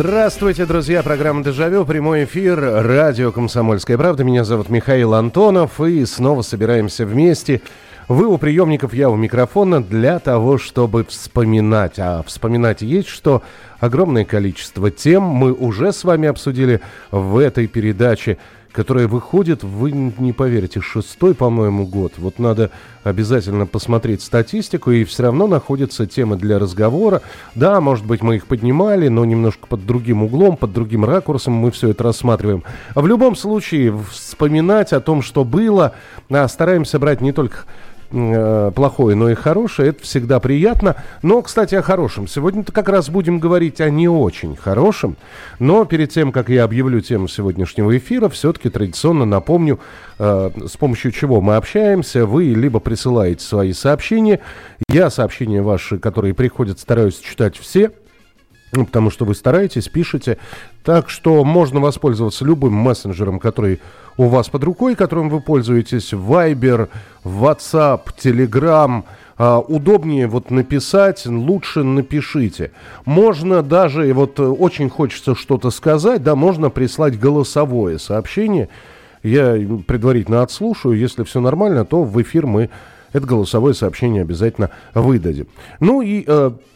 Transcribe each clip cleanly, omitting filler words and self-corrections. Здравствуйте, друзья. Программа «Дежавю», прямой эфир, радио «Комсомольская правда». Меня зовут Михаил Антонов, и снова собираемся вместе. Вы у приемников, я у микрофона, для того, чтобы вспоминать. А вспоминать есть что. Огромное количество тем мы уже с вами обсудили в этой передаче, которая выходит, вы не поверите, 6-й, по-моему, год. Вот надо обязательно посмотреть статистику, и все равно находятся темы для разговора. Да, может быть, мы их поднимали, но немножко под другим углом, под другим ракурсом мы все это рассматриваем. В любом случае, вспоминать о том, что было, стараемся брать не только плохое, но и хорошее. Это всегда приятно. Но, кстати, о хорошем. Сегодня-то как раз будем говорить о не очень хорошем. Но перед тем, как я объявлю тему сегодняшнего эфира, все-таки традиционно напомню, с помощью чего мы общаемся. Вы либо присылаете свои сообщения. Я сообщения ваши, которые приходят, стараюсь читать все. Потому что вы стараетесь, пишете. Так что можно воспользоваться любым мессенджером, который у вас под рукой, которым вы пользуетесь. Вайбер, Ватсап, Телеграм. Удобнее вот написать, лучше напишите. Можно даже, вот очень хочется что-то сказать, да, можно прислать голосовое сообщение. Я предварительно отслушаю. Если все нормально, то в эфир мы это голосовое сообщение обязательно выдадим. Ну и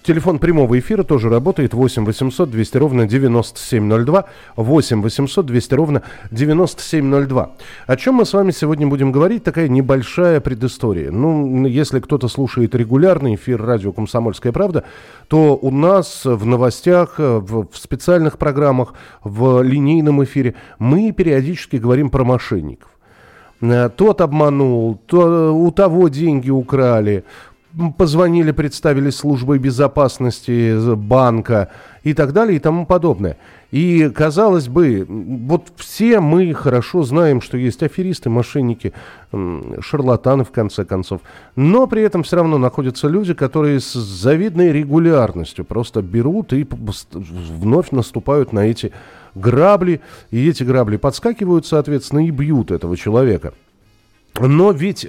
телефон прямого эфира тоже работает. 8 800 200 ровно 9702. 8 800 200 ровно 9702. О чем мы с вами сегодня будем говорить? Такая небольшая предыстория. Ну, если кто-то слушает регулярный эфир радио «Комсомольская правда», то у нас в новостях, в специальных программах, в линейном эфире мы периодически говорим про мошенников. Тот обманул, то у того деньги украли, позвонили, представились службой безопасности банка и так далее и тому подобное. И, казалось бы, вот все мы хорошо знаем, что есть аферисты, мошенники, шарлатаны, в конце концов. Но при этом все равно находятся люди, которые с завидной регулярностью просто берут и вновь наступают на эти грабли, и эти грабли подскакивают, соответственно, и бьют этого человека. Но ведь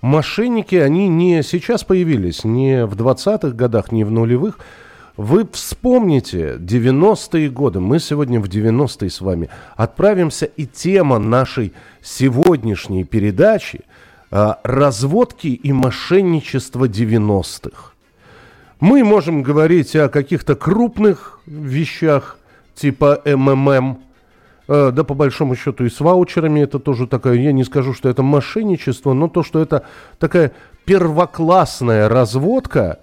мошенники, они не сейчас появились, не в 20-х годах, не в нулевых. Вы вспомните 90-е годы, мы сегодня в 90-е с вами отправимся, и тема нашей сегодняшней передачи «Разводки и мошенничество 90-х». Мы можем говорить о каких-то крупных вещах, типа МММ, да по большому счету и с ваучерами это тоже такое, я не скажу, что это мошенничество, но то, что это такая первоклассная разводка,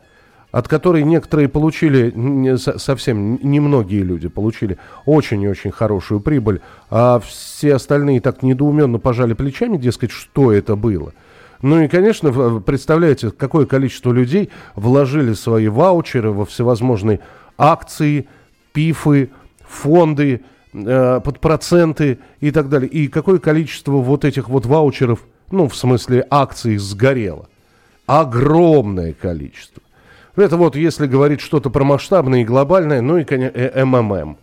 от которой некоторые получили, совсем немногие люди получили очень и очень хорошую прибыль, а все остальные так недоуменно пожали плечами, дескать, что это было. Ну и, конечно, представляете, какое количество людей вложили свои ваучеры во всевозможные акции, пифы, фонды, под проценты и так далее. И какое количество вот этих вот ваучеров, ну, в смысле акций, сгорело. Огромное количество. Это вот если говорить что-то про масштабное и глобальное, ну и, конечно, МММ.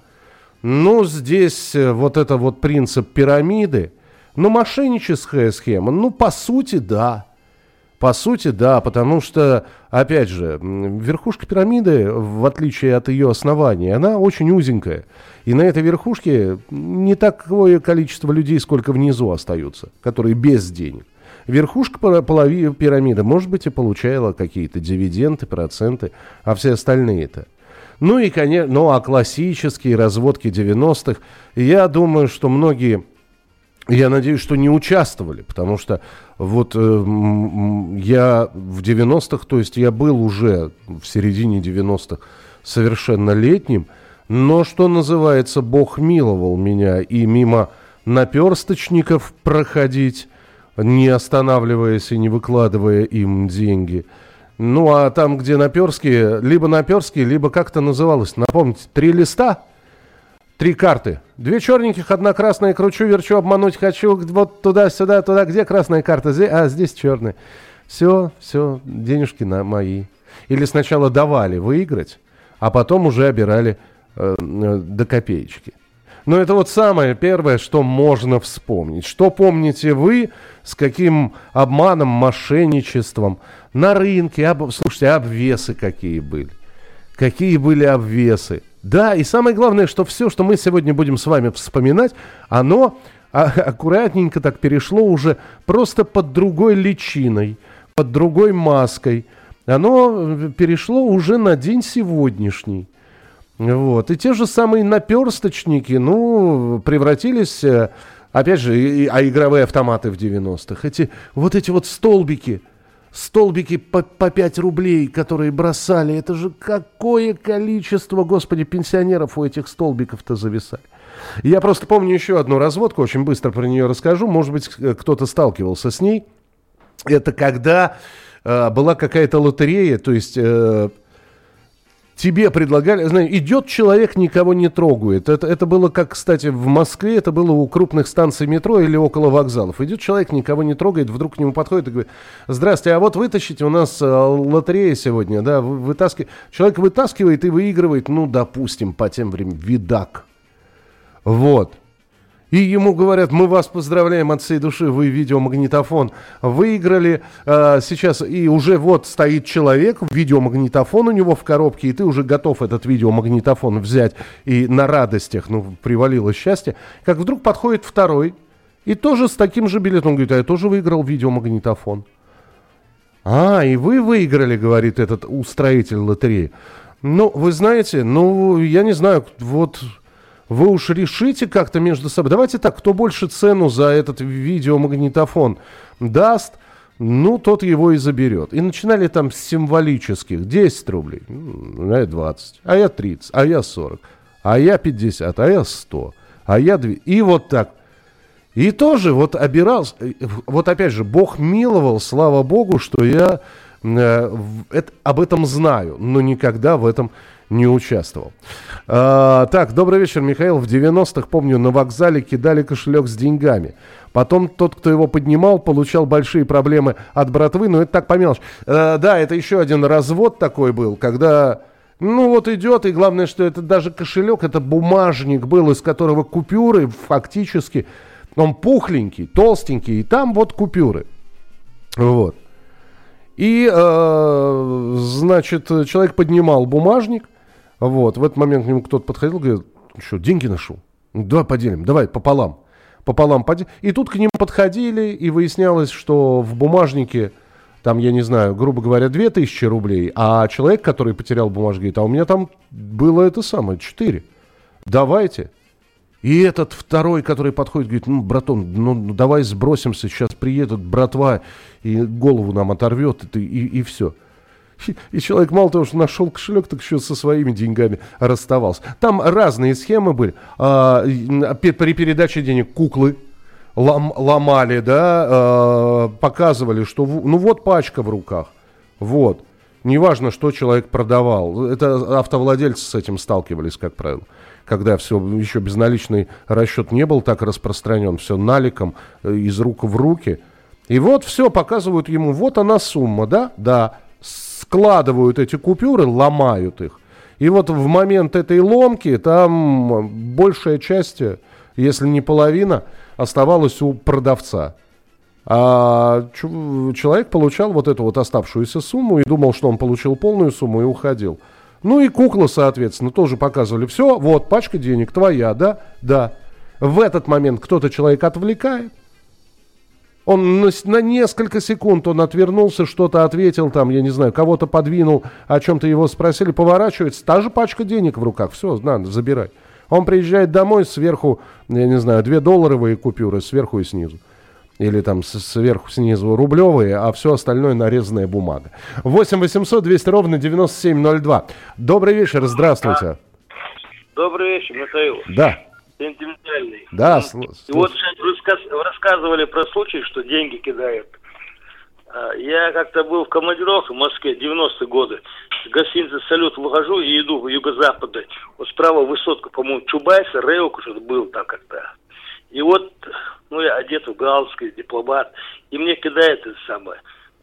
Ну, здесь вот это вот принцип пирамиды, ну, мошенническая схема, ну, по сути, да. По сути, да, потому что, опять же, верхушка пирамиды, в отличие от ее основания, она очень узенькая. И на этой верхушке не такое количество людей, сколько внизу остаются, которые без денег. Верхушка половины пирамиды, может быть, и получала какие-то дивиденды, проценты, а все остальные-то. Ну и, конечно, ну а классические разводки 90-х, я думаю, что многие... Я надеюсь, что не участвовали, потому что вот я в 90-х, то есть я был уже в середине 90-х совершеннолетним, но, что называется, Бог миловал меня, и мимо наперсточников проходить, не останавливаясь и не выкладывая им деньги. Ну, а там, где наперстки, либо как-то называлось, напомните, 3 листа? Три карты. Две черненьких, одна красная. Кручу-верчу, обмануть хочу. Вот туда-сюда, туда. Где красная карта? А, здесь черная. Все, денежки на мои. Или сначала давали выиграть, а потом уже обирали до копеечки. Но это вот самое первое, что можно вспомнить. Что помните вы, с каким обманом, мошенничеством? На рынке, слушайте, обвесы какие были. Какие были обвесы. Да, и самое главное, что все, что мы сегодня будем с вами вспоминать, оно аккуратненько так перешло уже просто под другой личиной, под другой маской. Оно перешло уже на день сегодняшний. Вот. И те же самые наперсточники, превратились, опять же, игровые автоматы в 90-х. Эти столбики. Столбики по 5 рублей, которые бросали. Это же какое количество, господи, пенсионеров у этих столбиков-то зависали. Я просто помню еще одну разводку, очень быстро про нее расскажу. Может быть, кто-то сталкивался с ней. Это когда была какая-то лотерея, то есть тебе предлагали... идет человек, никого не трогает. Это было, как, кстати, в Москве, это было у крупных станций метро или около вокзалов. Идет человек, никого не трогает, вдруг к нему подходит и говорит: «Здравствуйте, а вот вытащите, у нас лотерея сегодня, да, вытаскивай». Человек вытаскивает и выигрывает, допустим, по тем временам, видак. Вот. И ему говорят: мы вас поздравляем от всей души, вы видеомагнитофон выиграли. Сейчас и уже вот стоит человек, видеомагнитофон у него в коробке, и ты уже готов этот видеомагнитофон взять. И на радостях, привалило счастье. Как вдруг подходит второй, и тоже с таким же билетом. Он говорит: а я тоже выиграл видеомагнитофон. А, и вы выиграли, говорит этот устроитель лотереи. Вы знаете, я не знаю, вот... Вы уж решите как-то между собой. Давайте так, кто больше цену за этот видеомагнитофон даст, тот его и заберет. И начинали там с символических. 10 рублей, а я 20, а я 30, а я 40, а я 50, а я 100, а я 2. И вот так. И тоже вот обирался. Вот опять же, Бог миловал, слава Богу, что я об этом знаю, но никогда в этом не участвовал. Так, добрый вечер, Михаил. В 90-х, помню, на вокзале кидали кошелек с деньгами. Потом тот, кто его поднимал, получал большие проблемы от братвы. Но это так по мелочи. Да, это еще один развод такой был, когда... идет, и главное, что это даже кошелек, это бумажник был, из которого купюры фактически... Он пухленький, толстенький, и там вот купюры. Вот. И, значит, человек поднимал бумажник. Вот, в этот момент к нему кто-то подходил, говорит: что, деньги нашел? Давай поделим, давай пополам. И тут к ним подходили, и выяснялось, что в бумажнике, там, я не знаю, грубо говоря, 2000 рублей, а человек, который потерял бумажник, говорит: а у меня там было 4. Давайте. И этот второй, который подходит, говорит: братан, давай сбросимся, сейчас приедут братва, и голову нам оторвет, и все. И человек мало того, что нашел кошелек, так еще со своими деньгами расставался. Там разные схемы были. При передаче денег куклы ломали, да, показывали, что вот пачка в руках. Вот. Неважно, что человек продавал. Это автовладельцы с этим сталкивались, как правило. Когда все еще безналичный расчет не был так распространен, все наликом, из рук в руки. И вот все показывают ему: вот она сумма, да? Да. Складывают эти купюры, ломают их. И вот в момент этой ломки там большая часть, если не половина, оставалась у продавца. А человек получал вот эту вот оставшуюся сумму и думал, что он получил полную сумму, и уходил. И кукла, соответственно, тоже показывали: все, вот пачка денег твоя, да? Да. В этот момент кто-то человек отвлекает. Он на несколько секунд он отвернулся, что-то ответил, там, я не знаю, кого-то подвинул, о чем-то его спросили, поворачивается, та же пачка денег в руках, все, надо, забирай. Он приезжает домой, сверху, я не знаю, 2 долларовые купюры, сверху и снизу. Или там сверху, снизу рублевые, а все остальное нарезанная бумага. 8 800 200 ровно 9702. Добрый вечер, здравствуйте. Добрый вечер, Михаил. Да. Сентиментальный. Да, слушай. Вот рассказывали про случай, что деньги кидают. Я как-то был в командировке в Москве, 90-е годы. С гостиницы «Салют» выхожу и иду в юго-запада. Вот справа высотка, по-моему, Чубайса, Рейлку что-то был там как-то. И вот, ну, я одет в галстуке, дипломат. И мне кидает это самое,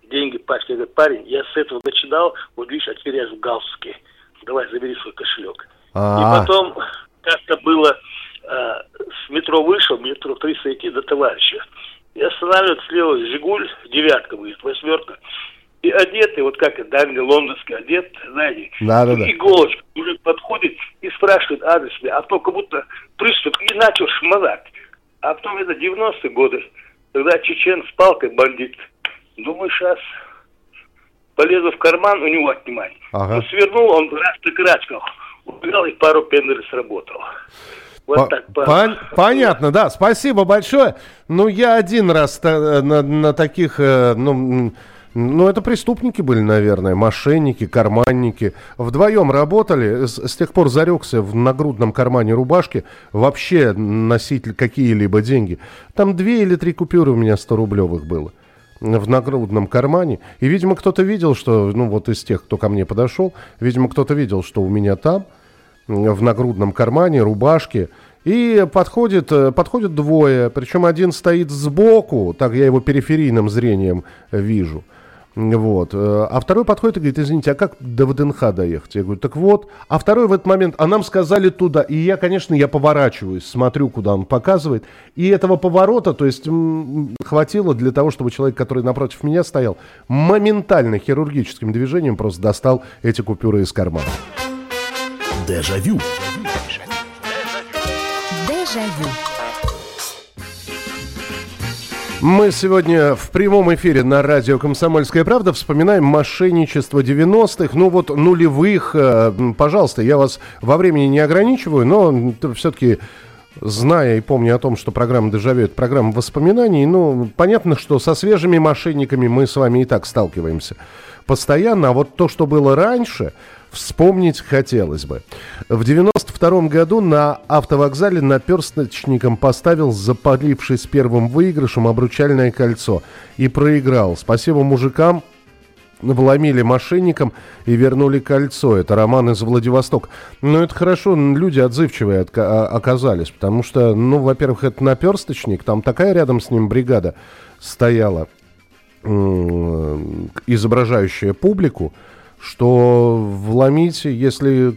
деньги, пачки. Я говорю, парень, я с этого начинал, вот видишь, а теперь я в галстуке. Давай, забери свой кошелек. А-а-а. И потом как-то было, с метро вышел, метро 300 идти до товарища. И останавливает слева «Жигуль», девятка будет, восьмерка. И одетый, вот как это, Англия, лондонский одет, знаете, да. Иголочка. Мужик подходит и спрашивает адрес, а потом как будто приступ и начал шмонать. А потом это 90-е годы, когда чечен с палкой бандит. Думаю, сейчас полезу в карман, у него отнимать. Ага. Свернул, он раз ты крачкал, убегал и пару пенделей сработал. Вот Понятно, да. Спасибо большое. Ну, я один раз на таких... Ну, это преступники были, наверное, мошенники, карманники. Вдвоем работали, с тех пор зарекся в нагрудном кармане рубашки вообще носить какие-либо деньги. Там 2 или 3 купюры у меня 100-рублевых было в нагрудном кармане. И, видимо, кто-то видел, что... Ну, вот из тех, кто ко мне подошел, видимо, кто-то видел, что у меня там... в нагрудном кармане, рубашке. И подходят двое. Причем один стоит сбоку, так я его периферийным зрением вижу. Вот. А второй подходит и говорит, извините, а как до ВДНХ доехать? Я говорю, так вот. А второй в этот момент, а нам сказали туда. И я, конечно, поворачиваюсь, смотрю, куда он показывает. И этого поворота, то есть, хватило для того, чтобы человек, который напротив меня стоял, моментально хирургическим движением просто достал эти купюры из кармана. Дежавю. Дежавю. Мы сегодня в прямом эфире на радио «Комсомольская правда» вспоминаем мошенничество 90-х, ну вот нулевых. Пожалуйста, я вас во времени не ограничиваю, но все-таки... Зная и помня о том, что программа «Дежавю» — это программа воспоминаний, понятно, что со свежими мошенниками мы с вами и так сталкиваемся постоянно. А вот то, что было раньше, вспомнить хотелось бы. В 92-м году на автовокзале наперсточником поставил, запалившись первым выигрышем, обручальное кольцо и проиграл. Спасибо мужикам. Вломили мошенникам и вернули кольцо. Это Роман из Владивостока. Но это хорошо, люди отзывчивые оказались, потому что, во-первых, это наперсточник, там такая рядом с ним бригада стояла, изображающая публику, что вломить, если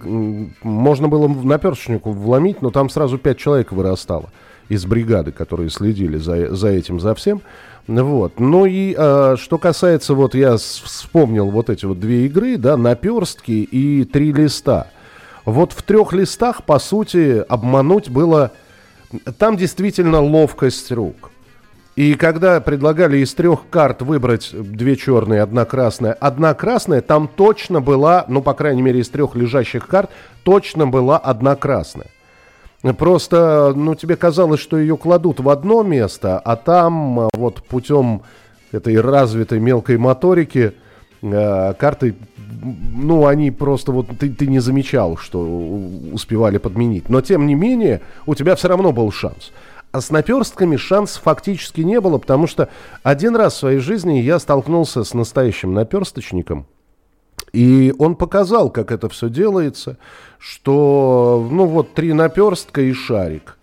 можно было наперсточнику вломить, но там сразу 5 человек вырастало из бригады, которые следили за этим, за всем. Вот. Что касается, я вспомнил эти 2 игры, да, наперстки и 3 листа. Вот в 3 листах, по сути, обмануть было... Там действительно ловкость рук. И когда предлагали из 3 карт выбрать 2 черные, 1 красная, 1 красная, там точно была, по крайней мере, из 3 лежащих карт, точно была 1 красная. Просто, тебе казалось, что ее кладут в одно место, а там путем этой развитой мелкой моторики карты, они просто ты не замечал, что успевали подменить. Но, тем не менее, у тебя все равно был шанс. А с наперстками шанс фактически не было, потому что один раз в своей жизни я столкнулся с настоящим наперсточником. И он показал, как это все делается, что, 3 наперстка и шарик.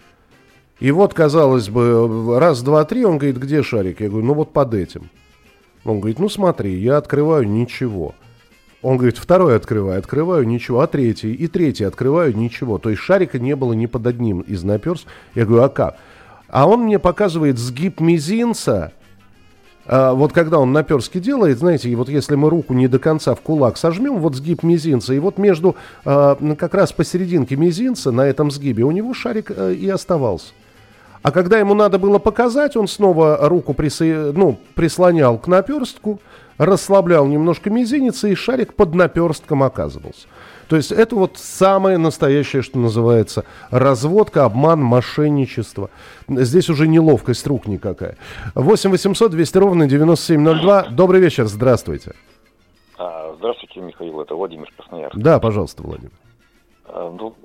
И казалось бы, раз, два, три, он говорит, где шарик? Я говорю, под этим. Он говорит, смотри, я открываю, ничего. Он говорит, второй открываю, ничего. А третий? И третий открываю, ничего. То есть шарика не было ни под одним из наперст. Я говорю, а как? А он мне показывает сгиб мизинца. Когда он наперстки делает, знаете, и если мы руку не до конца в кулак сожмем, сгиб мизинца, и между, как раз посерединке мизинца на этом сгибе у него шарик и оставался. А когда ему надо было показать, он снова руку прислонял к наперстку, расслаблял немножко мизинец, и шарик под наперстком оказывался. То есть это самое настоящее, что называется, разводка, обман, мошенничество. Здесь уже не ловкость рук никакая. 8 800 200 ровно 9702. Добрый вечер, здравствуйте. Здравствуйте, Михаил, это Владимир Красноярск. Да, пожалуйста, Владимир.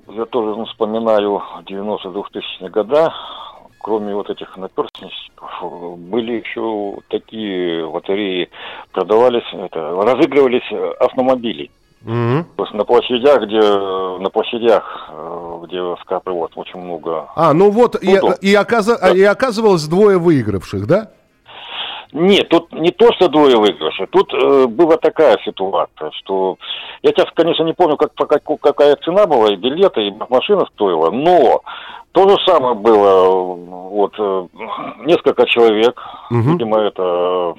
Я тоже вспоминаю 90-е, 2000-е года. кроме вот этих наперстничков, были еще такие лотереи, продавались, разыгрывались автомобили. Mm-hmm. То есть на площадях, где скапливалось очень много. И оказывалось двое выигравших, да? Нет, тут не то, что двое выигравших. Тут была такая ситуация, что я сейчас, конечно, не помню, какая цена была, и билеты, и машина стоила, но то же самое было, вот, несколько человек, mm-hmm. видимо, это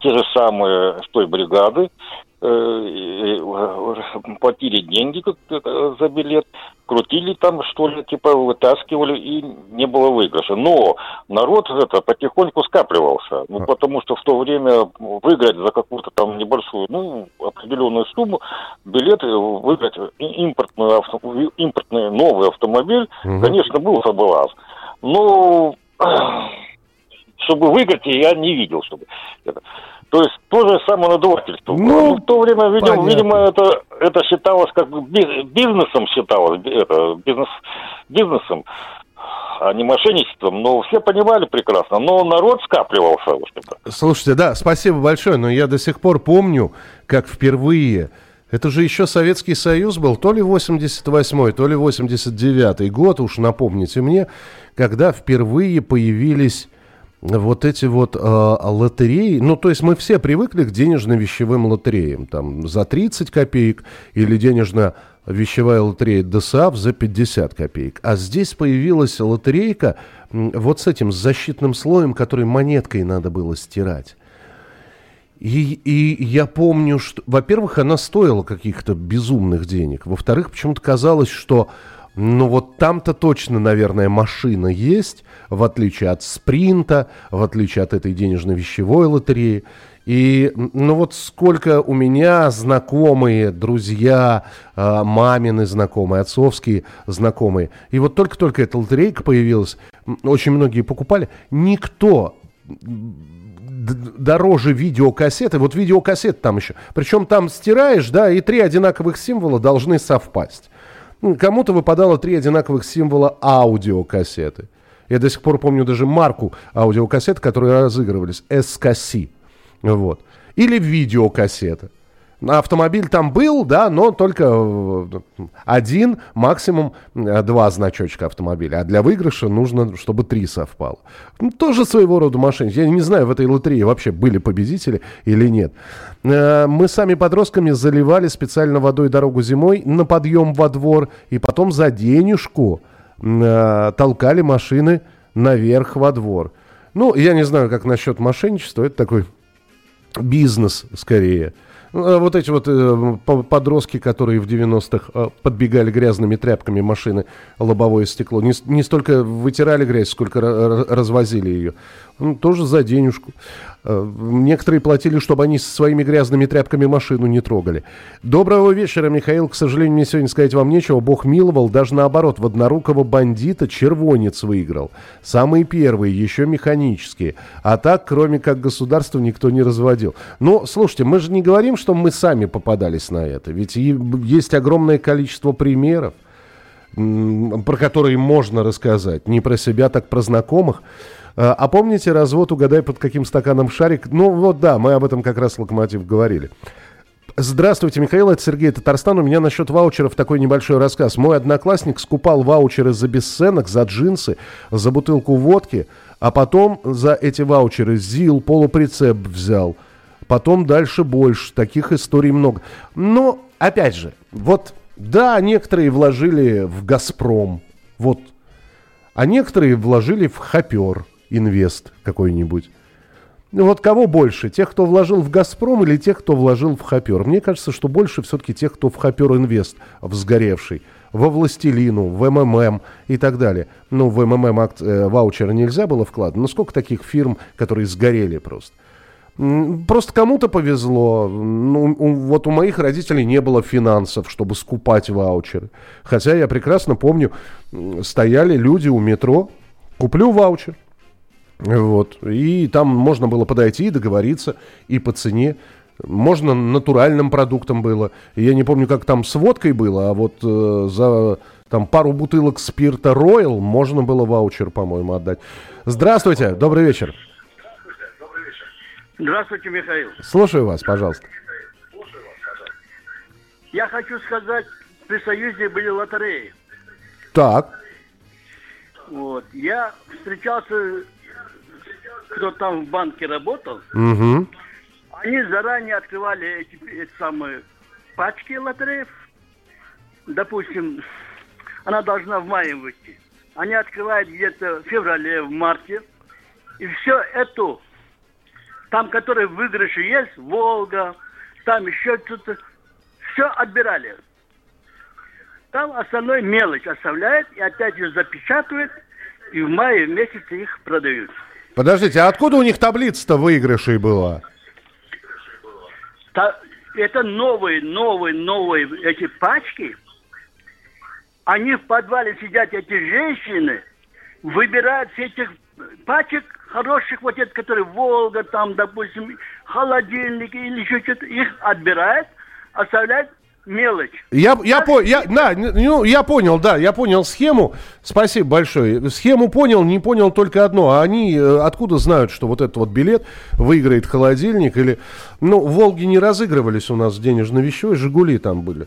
те же самые с той бригады, платили деньги за билет, крутили там, что ли, типа вытаскивали, и не было выигрыша. Но народ потихоньку скапливался, потому что в то время выиграть за какую-то там небольшую, определенную сумму билет, выиграть импортный новый автомобиль, конечно, был соблазн. Но чтобы выиграть, я не видел, чтобы... То есть тоже самонадувательство. Ну, в то время, видимо, это считалось как бы бизнесом, бизнесом, а не мошенничеством. Но все понимали прекрасно, но народ скапливался. В общем-то. Слушайте, да, спасибо большое, но я до сих пор помню, как впервые... Это же еще Советский Союз был, то ли 88-й, то ли 89-й год, уж напомните мне, когда впервые появились... Вот эти вот лотереи, то есть мы все привыкли к денежно-вещевым лотереям, там за 30 копеек или денежно-вещевая лотерея ДСАФ за 50 копеек. А здесь появилась лотерейка вот с этим защитным слоем, который монеткой надо было стирать. И я помню, что, во-первых, она стоила каких-то безумных денег, во-вторых, почему-то казалось, что... вот там-то точно, наверное, машина есть, в отличие от спринта, в отличие от этой денежно-вещевой лотереи. И, сколько у меня знакомые, друзья, мамины знакомые, отцовские знакомые. И вот только-только эта лотерейка появилась, очень многие покупали. Никто дороже видеокассеты, вот видеокассеты там еще. Причем там стираешь, да, и 3 одинаковых символа должны совпасть. Кому-то выпадало 3 одинаковых символа аудиокассеты. Я до сих пор помню даже марку аудиокассет, которые разыгрывались. SKC. Вот. Или видеокассета. Автомобиль там был, да, но только один, максимум 2 значочка автомобиля. А для выигрыша нужно, чтобы 3 совпало. Тоже своего рода мошенничество. Я не знаю, в этой лотерее вообще были победители или нет. Мы сами подростками заливали специально водой дорогу зимой на подъем во двор. И потом за денежку толкали машины наверх во двор. Я не знаю, как насчет мошенничества. Это такой бизнес скорее. Вот эти вот подростки, которые в 90-х подбегали грязными тряпками машины, лобовое стекло. Не столько вытирали грязь, сколько развозили ее. Тоже за денежку. Некоторые платили, чтобы они со своими грязными тряпками машину не трогали. Доброго вечера, Михаил. К сожалению, мне сегодня сказать вам нечего. Бог миловал, даже наоборот. В однорукого бандита червонец выиграл. Самые первые, еще механические. А так, кроме как государства, никто не разводил. Но, слушайте, мы же не говорим, что мы сами попадались на это. Ведь есть огромное количество примеров, про которые можно рассказать. Не про себя, так про знакомых. А помните развод «Угадай, под каким стаканом шарик»? Мы об этом как раз «Локомотив» говорили. Здравствуйте, Михаил, это Сергей Татарстан. У меня насчет ваучеров такой небольшой рассказ. Мой одноклассник скупал ваучеры за бесценок, за джинсы, за бутылку водки, а потом за эти ваучеры ЗИЛ, полуприцеп взял. Потом дальше больше. Таких историй много. Но, опять же, некоторые вложили в «Газпром». А некоторые вложили в «Хопер» инвест какой-нибудь. Кого больше? Тех, кто вложил в «Газпром» или тех, кто вложил в «Хопер»? Мне кажется, что больше все-таки тех, кто в «Хопер» инвест взгоревший. Во «Властелину», в МММ и так далее. В МММ ваучеры нельзя было вкладывать. Но сколько таких фирм, которые сгорели просто? Просто кому-то повезло. У моих родителей не было финансов, чтобы скупать ваучеры. Хотя я прекрасно помню, стояли люди у метро, куплю ваучер. И там можно было подойти и договориться, и по цене. Можно натуральным продуктом было. Я не помню, как там с водкой было, а за Там пару бутылок спирта Royal можно было ваучер, по-моему, отдать. Здравствуйте, добрый вечер. Здравствуйте, Михаил. Слушаю вас, пожалуйста. Я хочу сказать, при Союзе были лотереи. Так. Вот. Я встречался, кто там в банке работал. Угу. Они заранее открывали эти самые пачки лотереев. Допустим, она должна в мае выйти. Они открывают где-то в феврале, в марте. И все это, там, которые выигрыши есть, Волга, там еще что-то, все отбирали. Там основной мелочь оставляет и опять ее запечатывает, и в мае месяце их продают. Подождите, а откуда у них таблица-то выигрышей была? Это новые эти пачки. Они в подвале сидят, эти женщины, выбирают все этих пачек хороших, вот эти, которые Волга, там, допустим, холодильники или еще что-то, их отбирают, оставляют мелочь. Я понял схему. Спасибо большое. Схему понял, не понял только одно. А они откуда знают, что вот этот вот билет выиграет холодильник или... Ну, Волги не разыгрывались у нас денежно-вещевой, Жигули там были.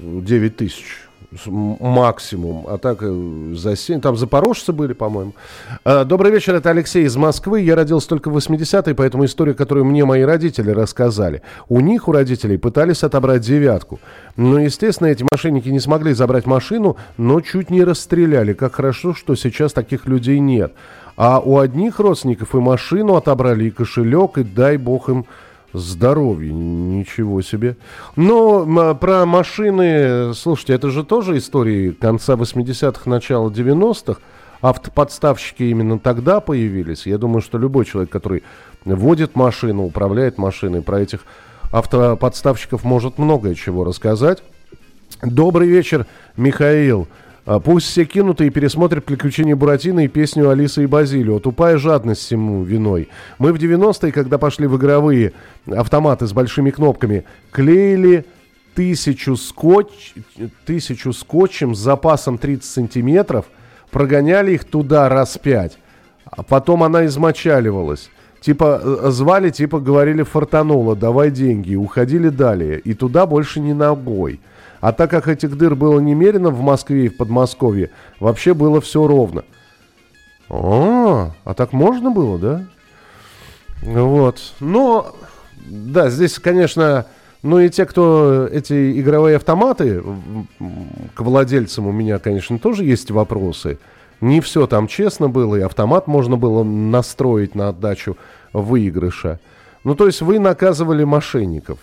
9 тысяч. Максимум, а так за 7, там запорожцы были, по-моему. Добрый вечер, это Алексей из Москвы. Я родился только в 80-е, поэтому история, которую мне мои родители рассказали. У родителей, пытались отобрать девятку. Но, естественно, эти мошенники не смогли забрать машину, но чуть не расстреляли. Как хорошо, что сейчас таких людей нет. А у одних родственников и машину отобрали, и кошелек, и дай бог им... Здоровье, ничего себе. Но про машины, слушайте, это же тоже истории конца 80-х, начала 90-х. Автоподставщики именно тогда появились. Я думаю, что любой человек, который водит машину, управляет машиной, про этих автоподставщиков может многое чего рассказать. Добрый вечер, Михаил. Пусть все кинут и пересмотрят «Приключения Буратино» и песню «Алиса и Базилио». Тупая жадность всему виной. Мы в 90-е, когда пошли в игровые автоматы с большими кнопками, клеили 1000 скотчем с запасом 30 сантиметров, прогоняли их туда раз 5. А потом она измочаливалась. Звали, говорили «фартануло, давай деньги». Уходили далее. И туда больше не ногой. А так как этих дыр было немерено в Москве и в Подмосковье, вообще было все ровно. А так можно было, да? Вот. Но, да, здесь, конечно, ну и те, кто эти игровые автоматы, к владельцам у меня, конечно, тоже есть вопросы. Не все там честно было, и автомат можно было настроить на отдачу выигрыша. Ну, то есть вы наказывали мошенников.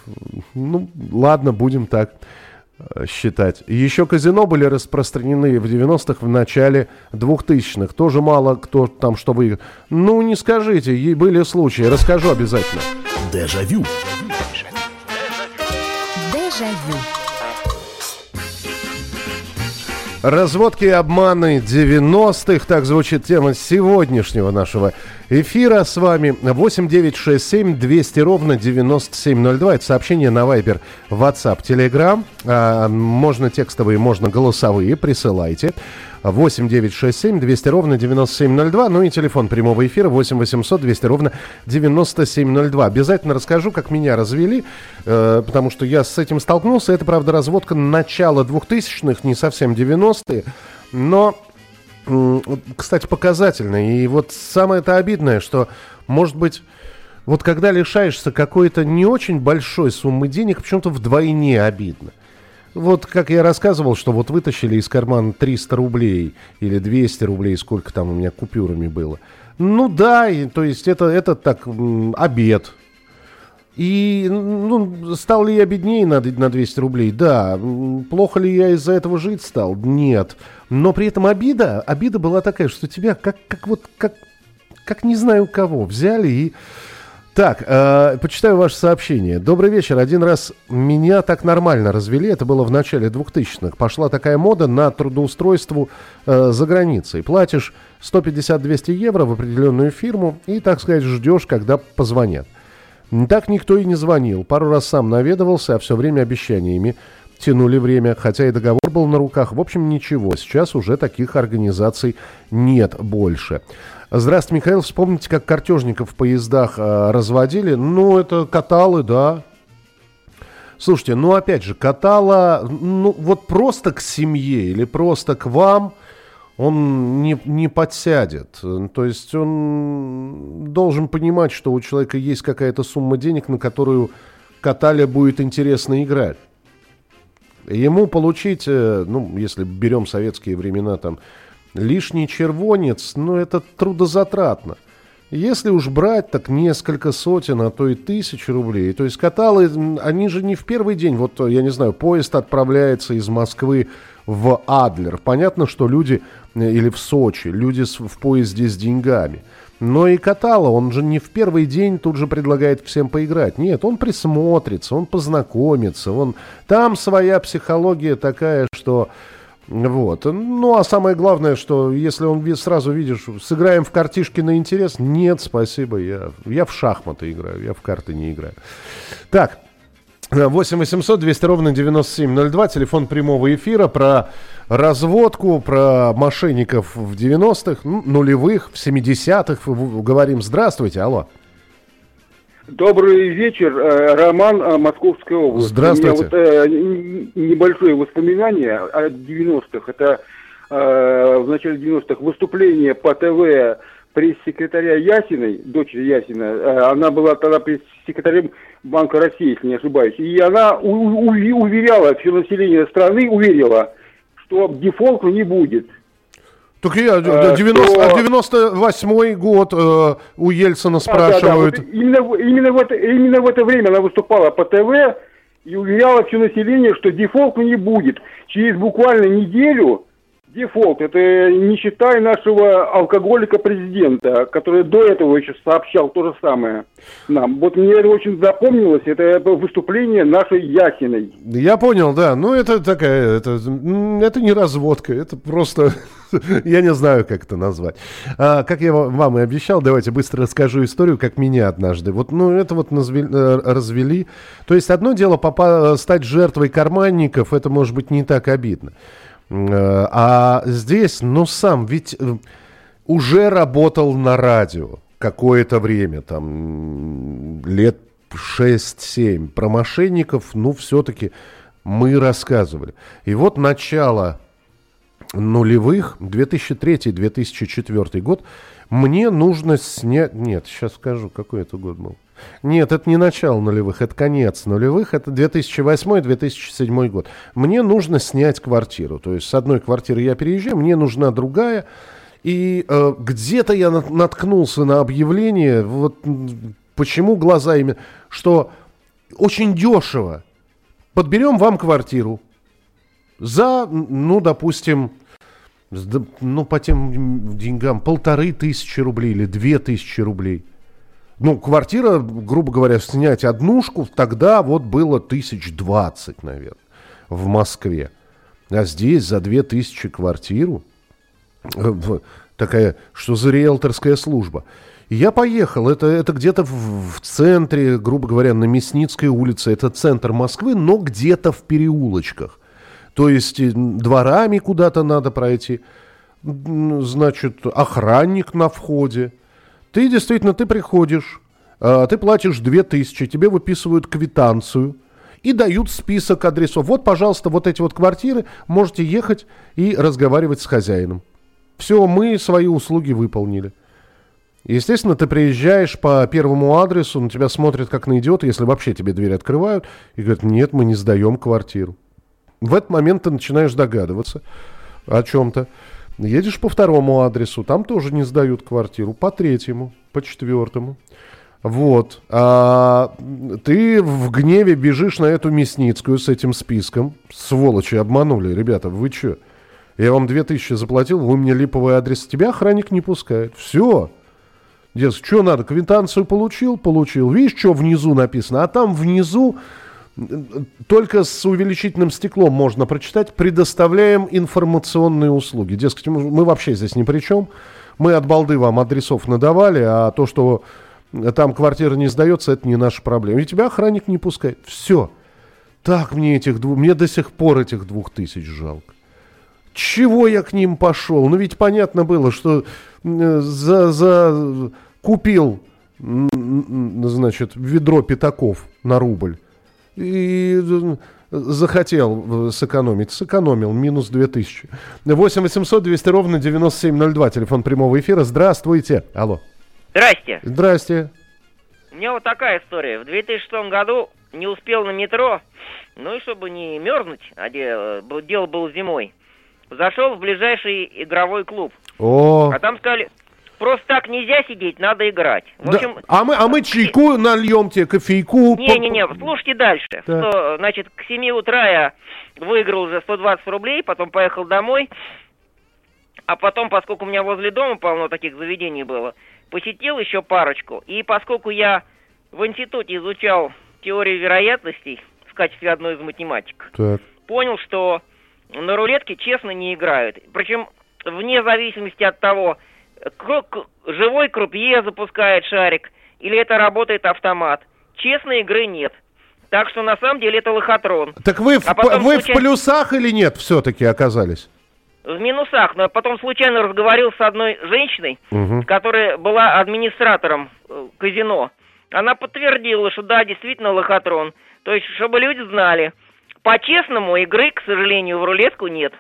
Ну, ладно, будем так считать. Еще казино были распространены в 90-х, в начале 2000-х. Тоже мало кто там что выиграл. Ну, не скажите, были случаи. Расскажу обязательно. Дежавю. Дежавю. Разводки и обманы 90-х. Так звучит тема сегодняшнего нашего эфира. С вами 8-967-200-97-02. Это сообщение на Вайбер, Ватсап, Телеграм. Можно текстовые, можно голосовые. Присылайте. 8-967-200-97-02. Ну и телефон прямого эфира 8-800-200-97-02. Обязательно расскажу, как меня развели, потому что я с этим столкнулся. Это, правда, разводка начала 2000-х, не совсем 90-е. Но, кстати, показательно. И вот самое-то обидное, что, может быть, вот когда лишаешься какой-то не очень большой суммы денег, почему-то вдвойне обидно. Вот как я рассказывал, что вот вытащили из кармана 300 рублей или 200 рублей, сколько там у меня купюрами было. Ну да, и, то есть это так, обед. И ну, стал ли я беднее на 200 рублей? Да. Плохо ли я из-за этого жить стал? Нет. Но при этом обида была такая, что тебя как не знаю кого взяли и... Так, почитаю ваше сообщение. Добрый вечер. Один раз меня так нормально развели. Это было в начале 2000-х. Пошла такая мода на трудоустройство за границей. Платишь 150-200 евро в определенную фирму и, так сказать, ждешь, когда позвонят. Так никто и не звонил. Пару раз сам наведывался, а все время обещаниями. тянули время, хотя и договор был на руках. В общем, ничего, сейчас уже таких организаций нет больше. Здравствуйте, Михаил. Вспомните, как картежников в поездах разводили. Ну, это каталы, да. Слушайте, ну, опять же, катала, ну, вот просто к семье или просто к вам он не подсядет. То есть он должен понимать, что у человека есть какая-то сумма денег, на которую катале будет интересно играть. Ему получить, ну, если берем советские времена, там, лишний червонец, ну, это трудозатратно. Если уж брать, так несколько сотен, а то и 1000 рублей. То есть каталы, они же не в первый день. Вот, я не знаю, поезд отправляется из Москвы в Адлер. Понятно, что люди, или в Сочи, люди в поезде с деньгами. Но и катала, он же не в первый день тут же предлагает всем поиграть. Нет, он присмотрится, он познакомится. Там своя психология такая, что... Вот. Ну, а самое главное, что если он сразу видишь, сыграем в картишки на интерес, нет, спасибо, я в шахматы играю, я в карты не играю. Так, 8 800 200 ровно 9702, телефон прямого эфира, про разводку, про мошенников в 90-х, нулевых, в 70-х, говорим. Здравствуйте, алло. Добрый вечер, Роман, Московская область. Здравствуйте. У меня вот небольшое воспоминание о 90-х. Это в начале 90-х выступление по ТВ пресс-секретаря Ясиной, дочери Ясина. Она была тогда пресс-секретарем Банка России, если не ошибаюсь. И она уверяла все население страны, что дефолта не будет. Так я 98-й год у Ельцина спрашивают. Да, да. Вот именно в это время она выступала по ТВ и уверяла все население, что дефолта не будет. Через буквально неделю дефолт, это не считая нашего алкоголика-президента, который до этого еще сообщал то же самое нам. Вот мне это очень запомнилось, это выступление нашей Ясиной. Я понял, да. Ну, это не разводка, это просто... Я не знаю, как это назвать. Как я вам и обещал, давайте быстро расскажу историю, как меня однажды. Вот, ну, это вот развели. То есть одно дело стать жертвой карманников, это может быть не так обидно. А здесь, ну, сам ведь уже работал на радио какое-то время, там, лет 6-7. Про мошенников, ну, все-таки мы рассказывали. И вот начало... нулевых, 2003-2004 год, мне нужно снять... Нет, сейчас скажу, какой это год был. Нет, это не начало нулевых, это конец нулевых, это 2008-2007 год. Мне нужно снять квартиру, то есть с одной квартиры я переезжаю, мне нужна другая, и где-то я наткнулся на объявление, вот почему глаза именно, что очень дешево, подберем вам квартиру за, ну, допустим... Ну, по тем деньгам 1500 рублей или 2000 рублей. Ну, квартира, грубо говоря, снять однушку, тогда вот было 2020, наверное, в Москве. А здесь за 2000 квартиру такая, что за риэлторская служба. И я поехал, это где-то в центре, грубо говоря, на Мясницкой улице. Это центр Москвы, но где-то в переулочках. То есть дворами куда-то надо пройти, значит, охранник на входе. Ты действительно, ты приходишь, ты платишь 2000, тебе выписывают квитанцию и дают список адресов. Вот, пожалуйста, вот эти вот квартиры, можете ехать и разговаривать с хозяином. Все, мы свои услуги выполнили. Естественно, ты приезжаешь по первому адресу, на тебя смотрят как на идиота, если вообще тебе дверь открывают, и говорят, нет, мы не сдаем квартиру. В этот момент ты начинаешь догадываться о чем-то. Едешь по второму адресу, там тоже не сдают квартиру. По третьему, по четвертому. Вот. А ты в гневе бежишь на эту Мясницкую с этим списком. Сволочи, обманули. Ребята, вы че? Я вам 2000 заплатил, вы мне липовый адрес. Тебя охранник не пускает. Все. Дескать, что надо? Квитанцию получил? Получил. Видишь, что внизу написано? А там внизу... Только с увеличительным стеклом можно прочитать. Предоставляем информационные услуги. Дескать, мы вообще здесь ни при чем. Мы от балды вам адресов надавали, а то, что там квартира не сдается, это не наша проблема. И тебя охранник не пускает. Все. Так мне этих двух... Мне до сих пор этих 2000 жалко. Чего я к ним пошел? Ну ведь понятно было, что купил, значит, ведро пятаков на рубль. И захотел сэкономить. Сэкономил. Минус 2000. 8-800-200-97-02. Телефон прямого эфира. Здравствуйте. Алло. Здрасте. Здрасте. У меня вот такая история. В 2006 году не успел на метро, ну и чтобы не мерзнуть, а дело было зимой, зашел в ближайший игровой клуб. О. А там сказали, просто так нельзя сидеть, надо играть. В общем, да. А мы чайку нальем тебе, кофейку. Не-не-не, слушайте дальше. Да. Что, значит, к 7 утра я выиграл уже 120 рублей, потом поехал домой, а потом, поскольку у меня возле дома полно таких заведений было, посетил еще парочку, и поскольку я в институте изучал теорию вероятностей в качестве одной из математик, так. Понял, что на рулетке честно не играют. Причем вне зависимости от того, живой крупье запускает шарик или это работает автомат, честной игры нет. Так что на самом деле это лохотрон. Так вы в плюсах или нет все-таки оказались? В минусах, но потом случайно разговаривал с одной женщиной, которая была администратором казино. Она подтвердила, что да, действительно лохотрон. То есть, чтобы люди знали, по-честному игры, к сожалению, в рулетку нет.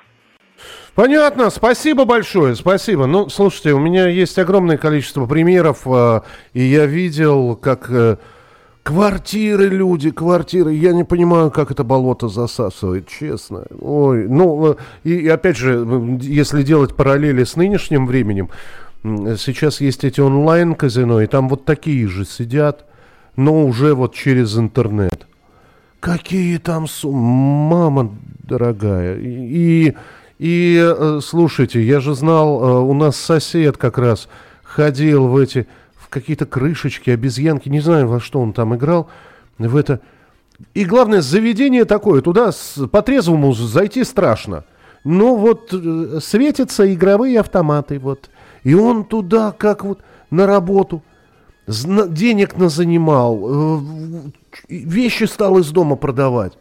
Понятно, спасибо большое, спасибо. Ну, слушайте, у меня есть огромное количество примеров, и я видел, как... Квартиры. Я не понимаю, как это болото засасывает, честно. Ой, ну, и опять же, если делать параллели с нынешним временем, сейчас есть эти онлайн-казино, и там вот такие же сидят, но уже вот через интернет. Какие там суммы, мама дорогая. И слушайте, я же знал, у нас сосед как раз ходил в эти... какие-то крышечки, обезьянки, не знаю, во что он там играл, в это. И главное, заведение такое, туда по трезвому зайти страшно. Но вот светятся игровые автоматы, вот. И он туда как вот на работу, денег назанимал, вещи стал из дома продавать.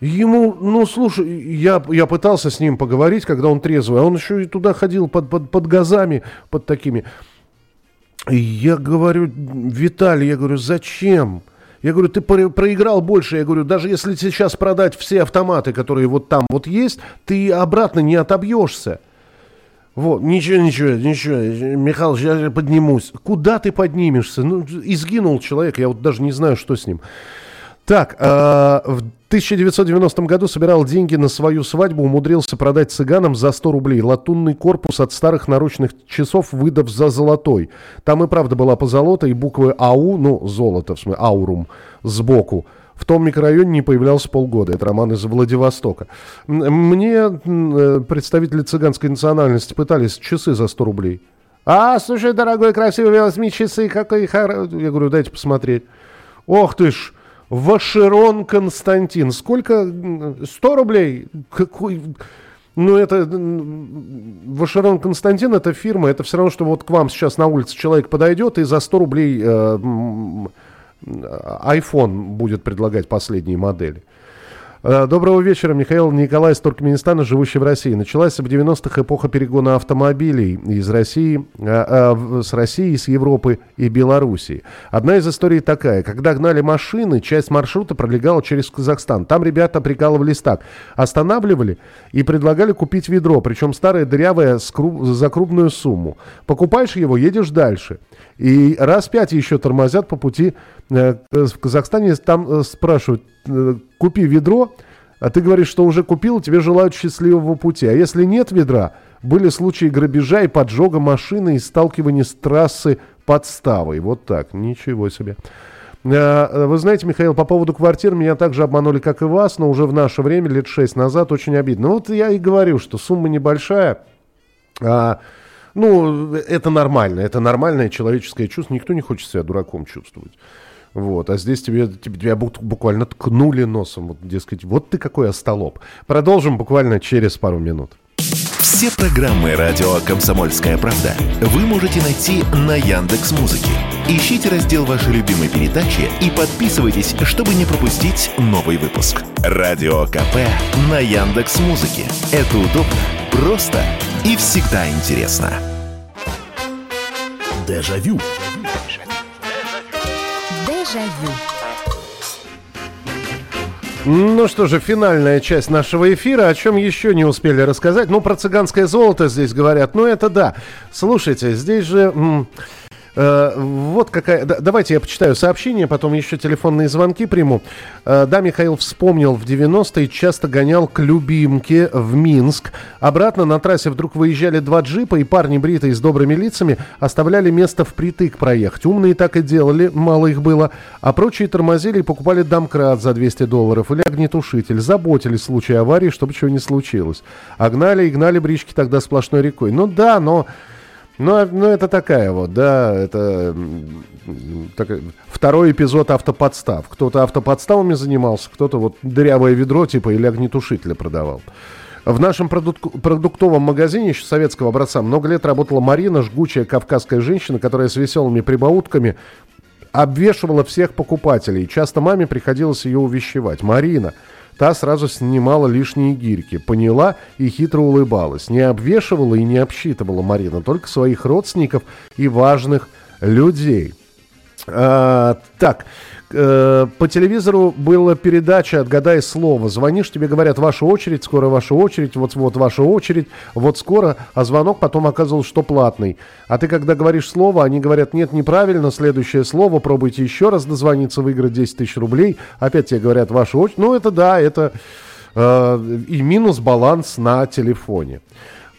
Ему, ну слушай, я пытался с ним поговорить, когда он трезвый, а он еще и туда ходил под газами, под такими... Я говорю, Виталий, я говорю, зачем? Я говорю, ты проиграл больше. Я говорю, даже если сейчас продать все автоматы, которые вот там вот есть, ты обратно не отобьешься. Вот, ничего, Михаил, я поднимусь. Куда ты поднимешься? Ну, изгинул человек, я вот даже не знаю, что с ним. Так, в 1990 году собирал деньги на свою свадьбу, умудрился продать цыганам за 100 рублей латунный корпус от старых наручных часов, выдав за золотой. Там и правда была позолота, и буквы АУ, ну, золото, в смысле, аурум, сбоку. В том микрорайоне не появлялся полгода. Это роман из Владивостока. Мне представители цыганской национальности пытались часы за 100 рублей. А, слушай, дорогой, красивый, возьми часы, какой хороший. Я говорю, дайте посмотреть. Ох ты ж. Вашерон Константин. Сколько? 100 рублей? Какой? Ну, это... Вашерон Константин, это фирма. Это все равно, что вот к вам сейчас на улице человек подойдет и за 100 рублей iPhone будет предлагать последние модели. Доброго вечера, Михаил. Николай из Туркменистана, живущий в России. Началась в 90-х эпоха перегона автомобилей из России, с России, с Европы и Белоруссии. Одна из историй такая. Когда гнали машины, часть маршрута пролегала через Казахстан. Там ребята прикалывались так. Останавливали и предлагали купить ведро, причем старое дырявое за крупную сумму. Покупаешь его, едешь дальше. И раз 5 еще тормозят по пути в Казахстане. Там спрашивают... Купи ведро, а ты говоришь, что уже купил, тебе желают счастливого пути. А если нет ведра, были случаи грабежа и поджога машины и сталкивания с трассы подставой. Вот так, ничего себе. Вы знаете, Михаил, по поводу квартир меня также обманули, как и вас, но уже в наше время, лет 6 назад, очень обидно. Вот я и говорю, что сумма небольшая. Ну, это нормально, это нормальное человеческое чувство. Никто не хочет себя дураком чувствовать. Вот, а здесь тебя буквально ткнули носом, вот, дескать, вот ты какой остолоп. Продолжим буквально через пару минут. Все программы «Радио Комсомольская правда» вы можете найти на «Яндекс.Музыке». Ищите раздел вашей любимой передачи и подписывайтесь, чтобы не пропустить новый выпуск. «Радио КП» на «Яндекс.Музыке». Это удобно, просто и всегда интересно. Дежавю. Дежавю. Ну что же, финальная часть нашего эфира. О чем еще не успели рассказать? Ну, про цыганское золото здесь говорят. Ну, это да. Слушайте, здесь же... вот какая... Давайте я почитаю сообщение, потом еще телефонные звонки приму. Да, Михаил вспомнил в 90-е, часто гонял к любимке в Минск. Обратно на трассе вдруг выезжали два джипа, и парни, бритые, с добрыми лицами, оставляли место впритык проехать. Умные так и делали, мало их было. А прочие тормозили и покупали домкрат за $200 или огнетушитель. Заботились в случае аварии, чтобы чего не случилось. А гнали и гнали брички тогда сплошной рекой. Ну да, но... Ну, это такая вот, да, это так, второй эпизод автоподстав. Кто-то автоподставами занимался, кто-то вот дырявое ведро типа или огнетушителя продавал. В нашем продуктовом магазине еще советского образца много лет работала Марина, жгучая кавказская женщина, которая с веселыми прибаутками обвешивала всех покупателей. Часто маме приходилось ее увещевать. Марина. Та сразу снимала лишние гирьки, поняла и хитро улыбалась. Не обвешивала и не обсчитывала Марина, только своих родственников и важных людей. По телевизору была передача «Отгадай слово». Звонишь, тебе говорят: «Ваша очередь, скоро ваша очередь, вот-вот ваша очередь, вот скоро». А звонок потом оказывался, что платный. А ты, когда говоришь слово, они говорят: «Нет, неправильно, следующее слово, пробуйте еще раз дозвониться, выиграть 10 000 рублей». Опять тебе говорят: «Ваша очередь». Ну, это да, это и минус баланс на телефоне.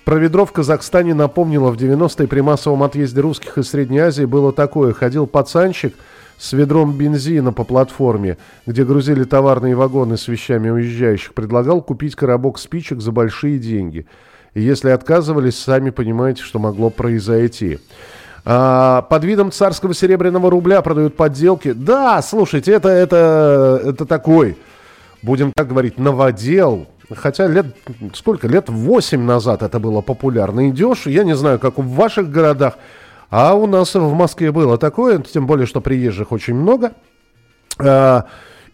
Про ведро в Казахстане напомнила в 90-е при массовом отъезде русских из Средней Азии было такое. Ходил пацанчик с ведром бензина по платформе, где грузили товарные вагоны с вещами уезжающих, предлагал купить коробок спичек за большие деньги. И если отказывались, сами понимаете, что могло произойти. Под видом царского серебряного рубля продают подделки. Да, слушайте, это такой, будем так говорить, новодел. Хотя лет 8 назад это было популярно. Идешь, я не знаю, как в ваших городах, а у нас в Москве было такое, тем более, что приезжих очень много.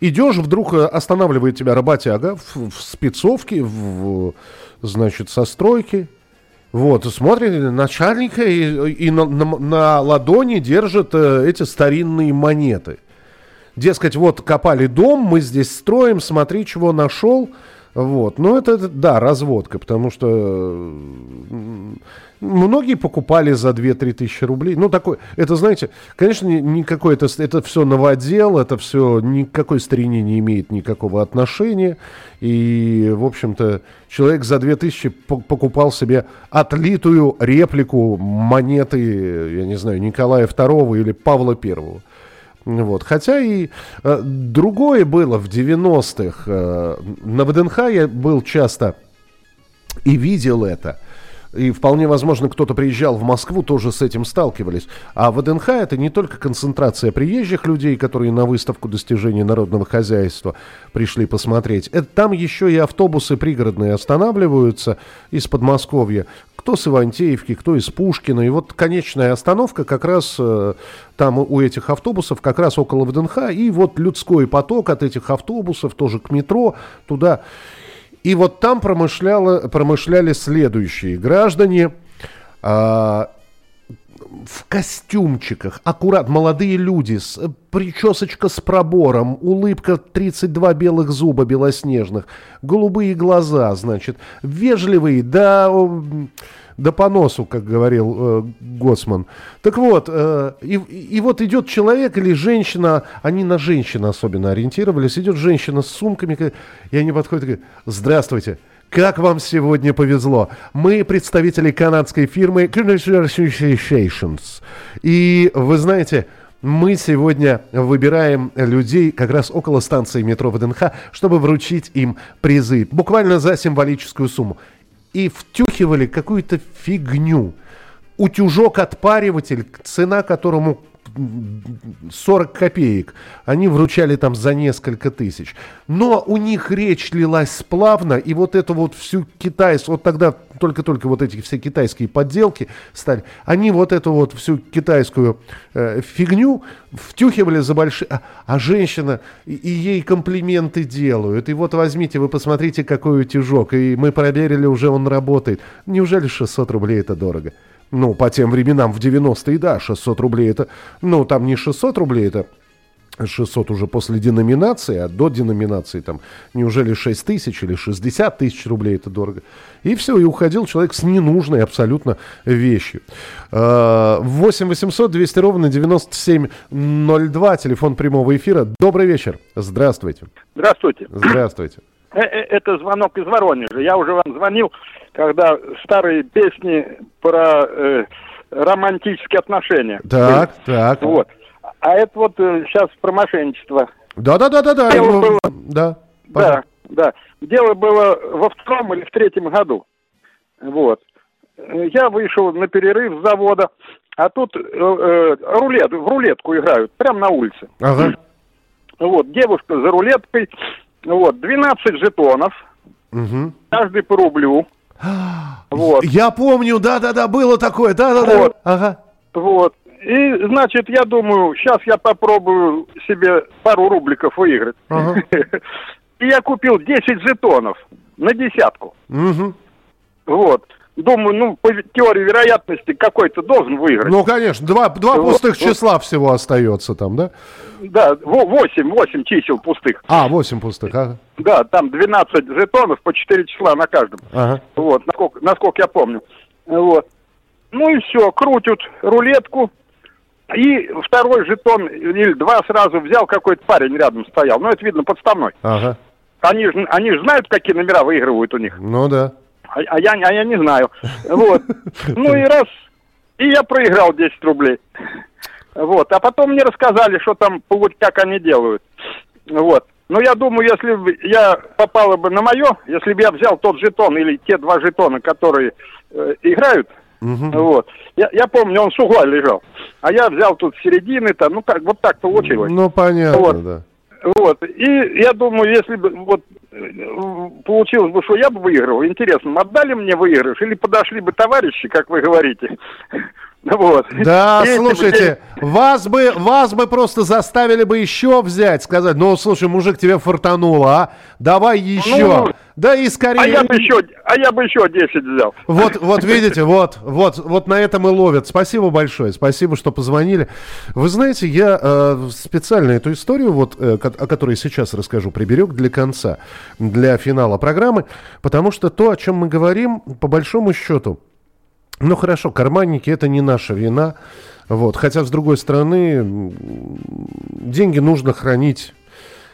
Идешь, вдруг останавливает тебя работяга в спецовке, значит, со стройки. Вот, смотрит начальника и на ладони держит эти старинные монеты. Дескать, вот копали дом, мы здесь строим, смотри, чего нашел. Вот, но это, да, разводка, потому что многие покупали за 2-3 тысячи рублей. Ну, такой, это, знаете, конечно, никакой это все новодел, это все никакой старине не имеет никакого отношения. И, в общем-то, человек за 2 тысячи покупал себе отлитую реплику монеты, я не знаю, Николая II или Павла I. Вот. Хотя и другое было в 90-х. На ВДНХ я был часто и видел это. И вполне возможно, кто-то приезжал в Москву, тоже с этим сталкивались. А ВДНХ — это не только концентрация приезжих людей, которые на выставку достижений народного хозяйства пришли посмотреть. Там еще и автобусы пригородные останавливаются из Подмосковья. Кто с Ивантеевки, кто из Пушкина. И вот конечная остановка как раз там у этих автобусов, как раз около ВДНХ. И вот людской поток от этих автобусов тоже к метро туда... И вот там промышляли следующие граждане в костюмчиках, аккурат, молодые люди, причесочка с пробором, улыбка 32 белых зуба белоснежных, голубые глаза, значит, вежливые, да по носу, как говорил Гоцман. Так вот, и вот идет человек или женщина, они на женщин особенно ориентировались, идет женщина с сумками, и они подходят и говорят: «Здравствуйте, как вам сегодня повезло? Мы представители канадской фирмы Criminal Association, и вы знаете... Мы сегодня выбираем людей как раз около станции метро ВДНХ, чтобы вручить им призы. Буквально за символическую сумму». И втюхивали какую-то фигню. Утюжок-отпариватель, цена которому 40 копеек. Они вручали там за несколько тысяч. Но у них речь лилась плавно, и вот эту вот всю китайскую... Вот тогда только-только вот эти все китайские подделки стали. Они вот эту вот всю китайскую фигню втюхивали за большие... А женщина, и ей комплименты делают. И вот возьмите, вы посмотрите, какой утюжок. И мы проверили, уже он работает. Неужели 600 рублей это дорого? Ну, по тем временам, в 90-е, да, 600 рублей это... Ну, там не 600 рублей, это 600 уже после деноминации, а до деноминации там неужели 6 тысяч или 60 тысяч рублей это дорого. И все, и уходил человек с ненужной абсолютно вещью. 8 800 200 ровно 9702, телефон прямого эфира. Добрый вечер, здравствуйте. Здравствуйте. Здравствуйте. Это звонок из Воронежа. Я уже вам звонил, когда старые песни про романтические отношения. Так, так. Вот. А это вот сейчас про мошенничество. Да-да-да-да. Дело было. Дело было во втором или в третьем году. Вот. Я вышел на перерыв с завода, а тут в рулетку играют, прямо на улице. Ага. Вот, девушка за рулеткой... Вот, 12 жетонов, угу. Каждый по рублю. Вот. Я помню, да-да-да, было такое, да-да-да. Вот. Ага. Вот. И, значит, я думаю, сейчас я попробую себе пару рубликов выиграть. Ага. И я купил 10 жетонов на десятку. Угу. Вот. Думаю, ну, по теории вероятности какой-то должен выиграть. Ну, конечно, два пустых числа всего остается там, да? Да, 8 чисел пустых. А, 8 пустых, ага. Да, там 12 жетонов по 4 числа на каждом. Ага. Вот, насколько я помню. Вот. Ну и все, крутят рулетку. И второй жетон, или два сразу взял, какой-то парень рядом стоял. Ну, это видно подставной. Ага. Они же знают, какие номера выигрывают у них. Ну, да. А я не знаю. Вот. Ну и раз. И я проиграл 10 рублей. Вот. А потом мне рассказали, что там, как они делают. Вот. Но я думаю, если бы я попала бы на мое, если бы я взял тот жетон или те два жетона, которые играют, угу. Вот. Я помню, он с угла лежал. А я взял тут с середины, там, ну как, вот так получилось. Ну, понятно, вот. Да. Вот, и я думаю, если бы вот получилось бы, что я бы выиграл, интересно, отдали мне выигрыш или подошли бы товарищи, как вы говорите? Вот. Да, и слушайте, бы... вас бы просто заставили бы еще взять, сказать, ну, слушай, мужик, тебе фартануло, а? Давай еще. Ну, да и скорее... А я бы еще 10 взял. Вот видите, вот на этом и ловят. Спасибо большое, спасибо, что позвонили. Вы знаете, я специально эту историю, о которой сейчас расскажу, приберег для конца, для финала программы, потому что то, о чем мы говорим, по большому счету, ну хорошо, карманники — это не наша вина, вот. Хотя, с другой стороны, деньги нужно хранить,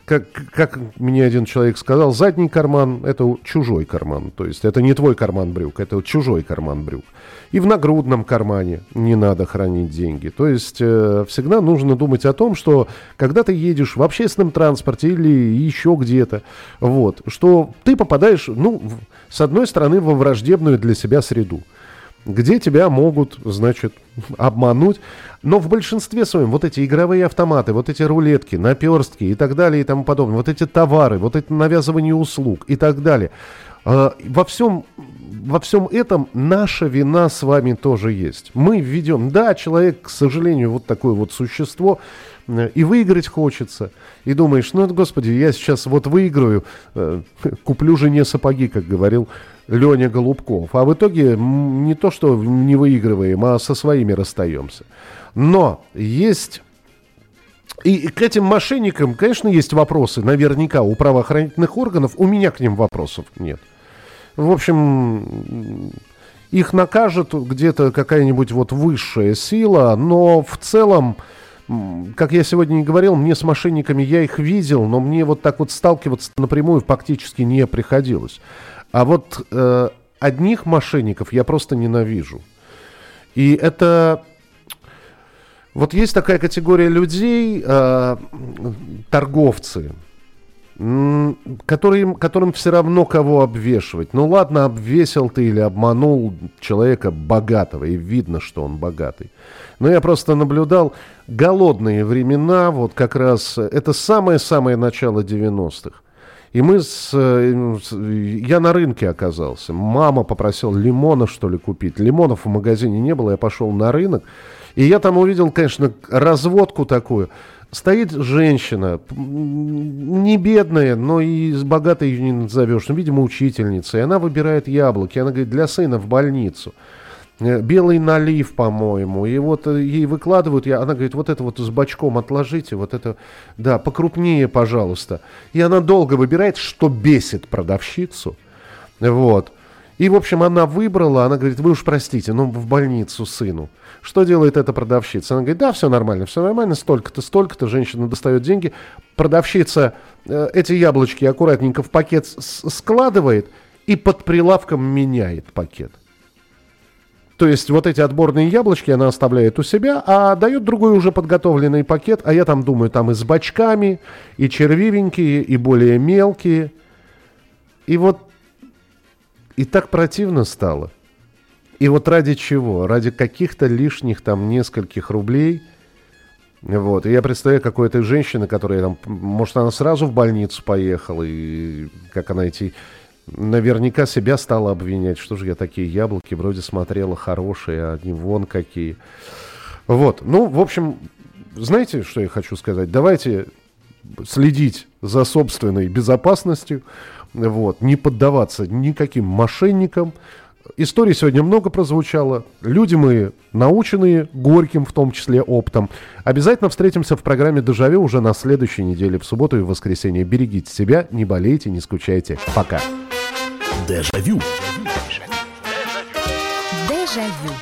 как мне один человек сказал, задний карман — это чужой карман, то есть это не твой карман брюк, это чужой карман брюк. И в нагрудном кармане не надо хранить деньги, то есть всегда нужно думать о том, что когда ты едешь в общественном транспорте или еще где-то, вот, что ты попадаешь, ну, с одной стороны, во враждебную для себя среду, где тебя могут, значит, обмануть. Но в большинстве своем вот эти игровые автоматы, вот эти рулетки, наперстки и так далее и тому подобное, вот эти товары, вот это навязывание услуг и так далее. Во всем этом наша вина с вами тоже есть. Мы ведем... Да, человек, к сожалению, вот такое вот существо... И выиграть хочется. И думаешь, ну, господи, я сейчас вот выиграю, куплю жене сапоги, как говорил Леня Голубков. А в итоге не то, что не выигрываем, а со своими расстаемся. Но есть... И к этим мошенникам, конечно, есть вопросы, наверняка, у правоохранительных органов. У меня к ним вопросов нет. В общем... Их накажет где-то какая-нибудь вот высшая сила, но в целом... Как я сегодня и говорил, мне с мошенниками, я их видел, но мне вот так вот сталкиваться напрямую фактически не приходилось. А вот одних мошенников я просто ненавижу. И это... Вот есть такая категория людей, торговцы. которым все равно кого обвешивать. Ну ладно, обвесил ты или обманул человека богатого, и видно, что он богатый. Но я просто наблюдал голодные времена, вот как раз это самое-самое начало 90-х. И я на рынке оказался. Мама попросила лимона, что ли, купить. Лимонов в магазине не было, я пошел на рынок. И я там увидел, конечно, разводку такую. Стоит женщина, не бедная, но и богатой ее не назовешь, ну, видимо, учительница. И она выбирает яблоки. Она говорит, для сына в больницу. Белый налив, по-моему. И вот ей выкладывают, она говорит, вот это вот с бачком отложите, вот это, да, покрупнее, пожалуйста. И она долго выбирает, что бесит продавщицу. Вот. И, в общем, она выбрала, она говорит, вы уж простите, но в больницу сыну. Что делает эта продавщица? Она говорит, да, все нормально, столько-то, столько-то. Женщина достает деньги. Продавщица эти яблочки аккуратненько в пакет складывает и под прилавком меняет пакет. То есть вот эти отборные яблочки она оставляет у себя, а дает другой уже подготовленный пакет. А я там думаю, там и с бочками, и червивенькие, и более мелкие. И вот и так противно стало. И вот ради чего? Ради каких-то лишних там нескольких рублей. Вот. И я представляю, какой этой женщины, которая там... Может, она сразу в больницу поехала, и как она эти... Наверняка себя стала обвинять, что же я такие яблоки вроде смотрела хорошие, а они вон какие. Вот, ну, в общем, знаете, что я хочу сказать? Давайте следить за собственной безопасностью, вот, не поддаваться никаким мошенникам. Историй сегодня много прозвучало. Люди мы наученные, горьким в том числе оптом. Обязательно встретимся в программе «Дежавю» уже на следующей неделе, в субботу и в воскресенье. Берегите себя, не болейте, не скучайте. Пока. Дежавю. Дежавю.